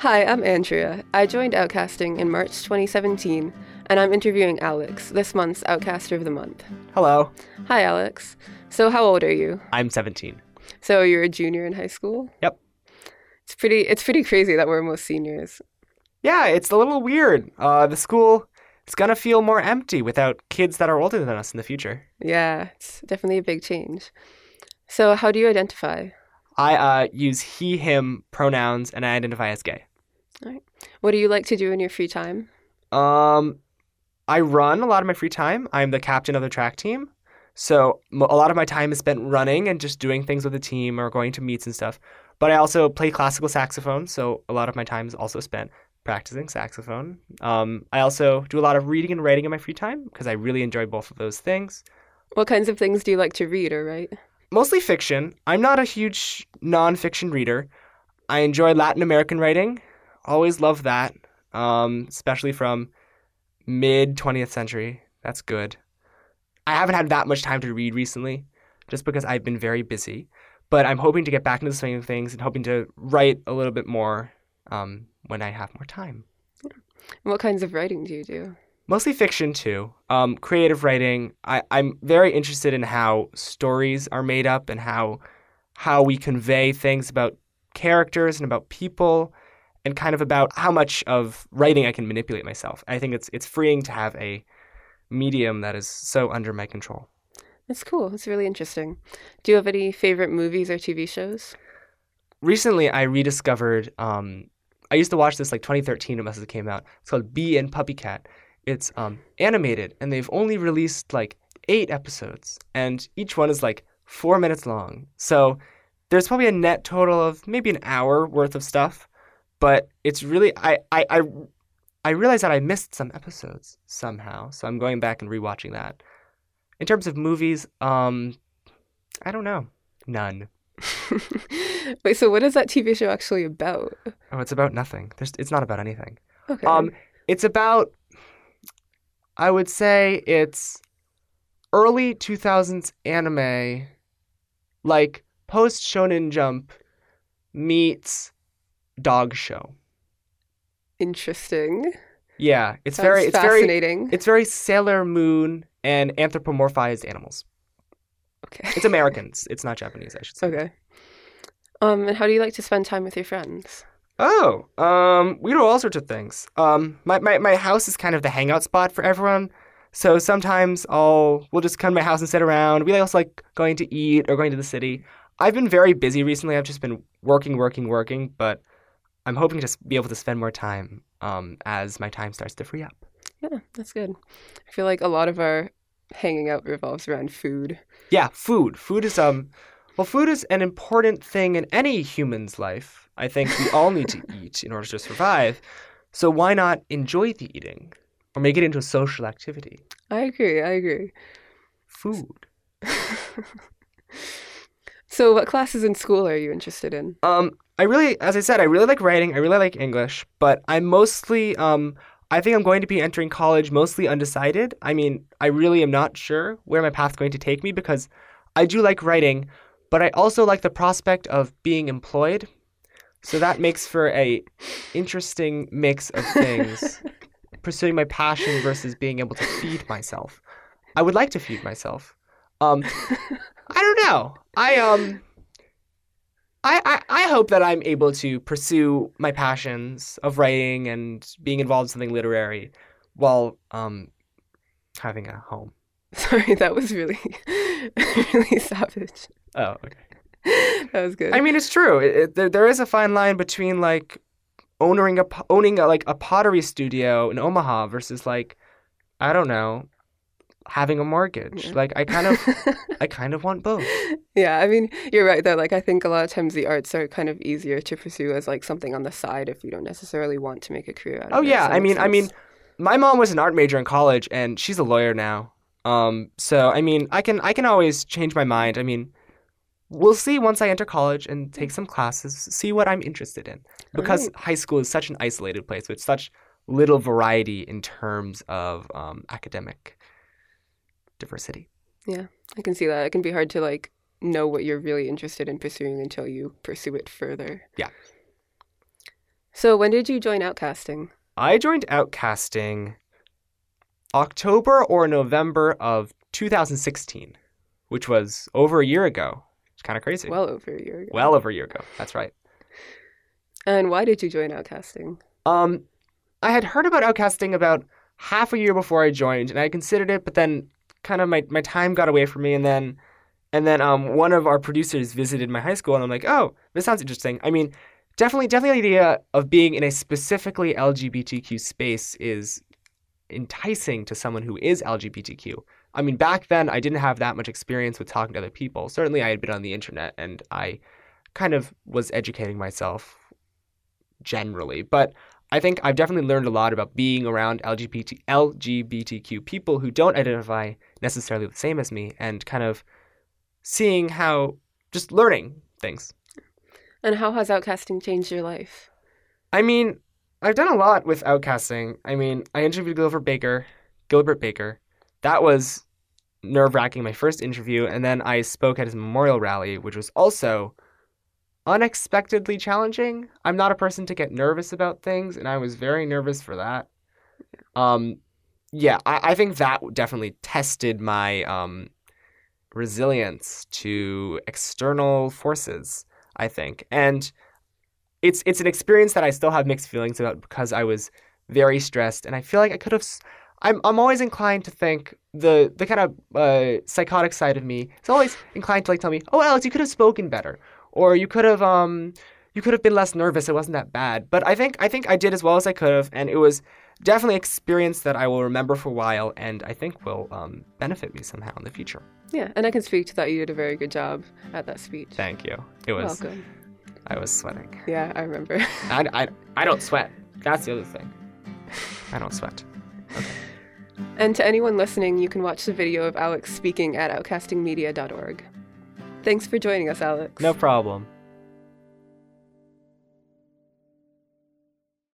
Hi, I'm Andrea. I joined Outcasting in March 2017, and I'm interviewing Alex, this month's Outcaster of the Month. Hello. Hi, Alex. So how old are you? I'm 17. So you're a junior in high school? Yep. It's pretty crazy that we're almost seniors. Yeah, it's a little weird. The school is going to feel more empty without kids that are older than us in the future. Yeah, it's definitely a big change. So how do you identify? I use he, him pronouns, and I identify as gay. All right. What do you like to do in your free time? I run a lot of my free time. I'm the captain of the track team. So a lot of my time is spent running and just doing things with the team or going to meets and stuff. But I also play classical saxophone, so a lot of my time is also spent practicing saxophone. I also do a lot of reading and writing in my free time because I really enjoy both of those things. What kinds of things do you like to read or write? Mostly fiction. I'm not a huge nonfiction reader. I enjoy Latin American writing. Always love that, especially from mid-20th century. That's good. I haven't had that much time to read recently just because I've been very busy. But I'm hoping to get back into the swing of things and hoping to write a little bit more when I have more time. What kinds of writing do you do? Mostly fiction, too. Creative writing. I'm very interested in how stories are made up and how we convey things about characters and about people and kind of about how much of writing I can manipulate myself. I think it's freeing to have a medium that is so under my control. That's cool. That's really interesting. Do you have any favorite movies or TV shows? Recently, I rediscovered... I used to watch this 2013 unless it came out. It's called Bee and Puppycat. It's animated, and they've only released 8 episodes, and each one is 4 minutes long. So there's probably a net total of maybe an hour worth of stuff, but it's really I realized that I missed some episodes somehow, so I'm going back and rewatching that. In terms of movies, I don't know. None. Wait, so what is that TV show actually about? Oh, it's about nothing. It's not about anything. Okay. It's about... I would say it's early 2000s anime, post Shonen Jump meets dog show. Interesting. Yeah, it's fascinating. It's very Sailor Moon and anthropomorphized animals. Okay. It's Americans. It's not Japanese, I should say. Okay. And how do you like to spend time with your friends? Oh, we do all sorts of things. My house is kind of the hangout spot for everyone. So sometimes we'll just come to my house and sit around. We also like going to eat or going to the city. I've been very busy recently. I've just been working, but I'm hoping to be able to spend more time as my time starts to free up. Yeah, that's good. I feel like a lot of our hanging out revolves around food. Yeah, food. Food is an important thing in any human's life. I think we all need to eat in order to survive. So why not enjoy the eating or make it into a social activity? I agree. Food. So what classes in school are you interested in? I really like writing. I really like English. But I'm mostly, I think I'm going to be entering college mostly undecided. I mean, I really am not sure where my path's going to take me because I do like writing, but I also like the prospect of being employed. So that makes for a interesting mix of things, pursuing my passion versus being able to feed myself. I would like to feed myself. I don't know. I hope that I'm able to pursue my passions of writing and being involved in something literary while having a home. Sorry, that was really savage. Oh, okay. That was good. I mean, it's true. There is a fine line between owning a pottery studio in Omaha versus I don't know, having a mortgage. Yeah. I kind of want both. Yeah, I mean, you're right though. I think a lot of times the arts are kind of easier to pursue as something on the side if you don't necessarily want to make a career out of it. Oh yeah, I mean, my mom was an art major in college and she's a lawyer now. So I mean, I can always change my mind. I mean. We'll see once I enter college and take some classes, see what I'm interested in. Because high school is such an isolated place with such little variety in terms of academic diversity. Yeah, I can see that. It can be hard to know what you're really interested in pursuing until you pursue it further. Yeah. So when did you join Outcasting? I joined Outcasting October or November of 2016, which was over a year ago. It's kind of crazy. Well over a year ago. Well over a year ago. That's right. And why did you join Outcasting? I had heard about Outcasting about half a year before I joined, and I considered it, but then kind of my time got away from me, and then one of our producers visited my high school, and I'm like, oh, this sounds interesting. I mean, definitely the idea of being in a specifically LGBTQ space is enticing to someone who is LGBTQ. I mean, back then, I didn't have that much experience with talking to other people. Certainly, I had been on the internet, and I kind of was educating myself generally, but I think I've definitely learned a lot about being around LGBTQ people who don't identify necessarily the same as me, and kind of seeing how, just learning things. And how has Outcasting changed your life? I mean, I've done a lot with Outcasting. I mean, I interviewed Gilbert Baker. That was nerve-wracking, my first interview, and then I spoke at his memorial rally, which was also unexpectedly challenging. I'm not a person to get nervous about things, and I was very nervous for that. I think that definitely tested my resilience to external forces, I think. And it's an experience that I still have mixed feelings about because I was very stressed, and I feel like I could have... I'm always inclined to think the kind of psychotic side of me is always inclined to like tell me, oh, Alex, you could have spoken better. Or you could have been less nervous. It wasn't that bad. But I think I did as well as I could have, and it was definitely an experience that I will remember for a while, and I think will benefit me somehow in the future. Yeah, and I can speak to that. You did a very good job at that speech. Thank you. It was. Welcome. I was sweating. Yeah, I remember. I don't sweat. That's the other thing. I don't sweat. Okay. And to anyone listening, you can watch the video of Alex speaking at outcastingmedia.org. Thanks for joining us, Alex. No problem.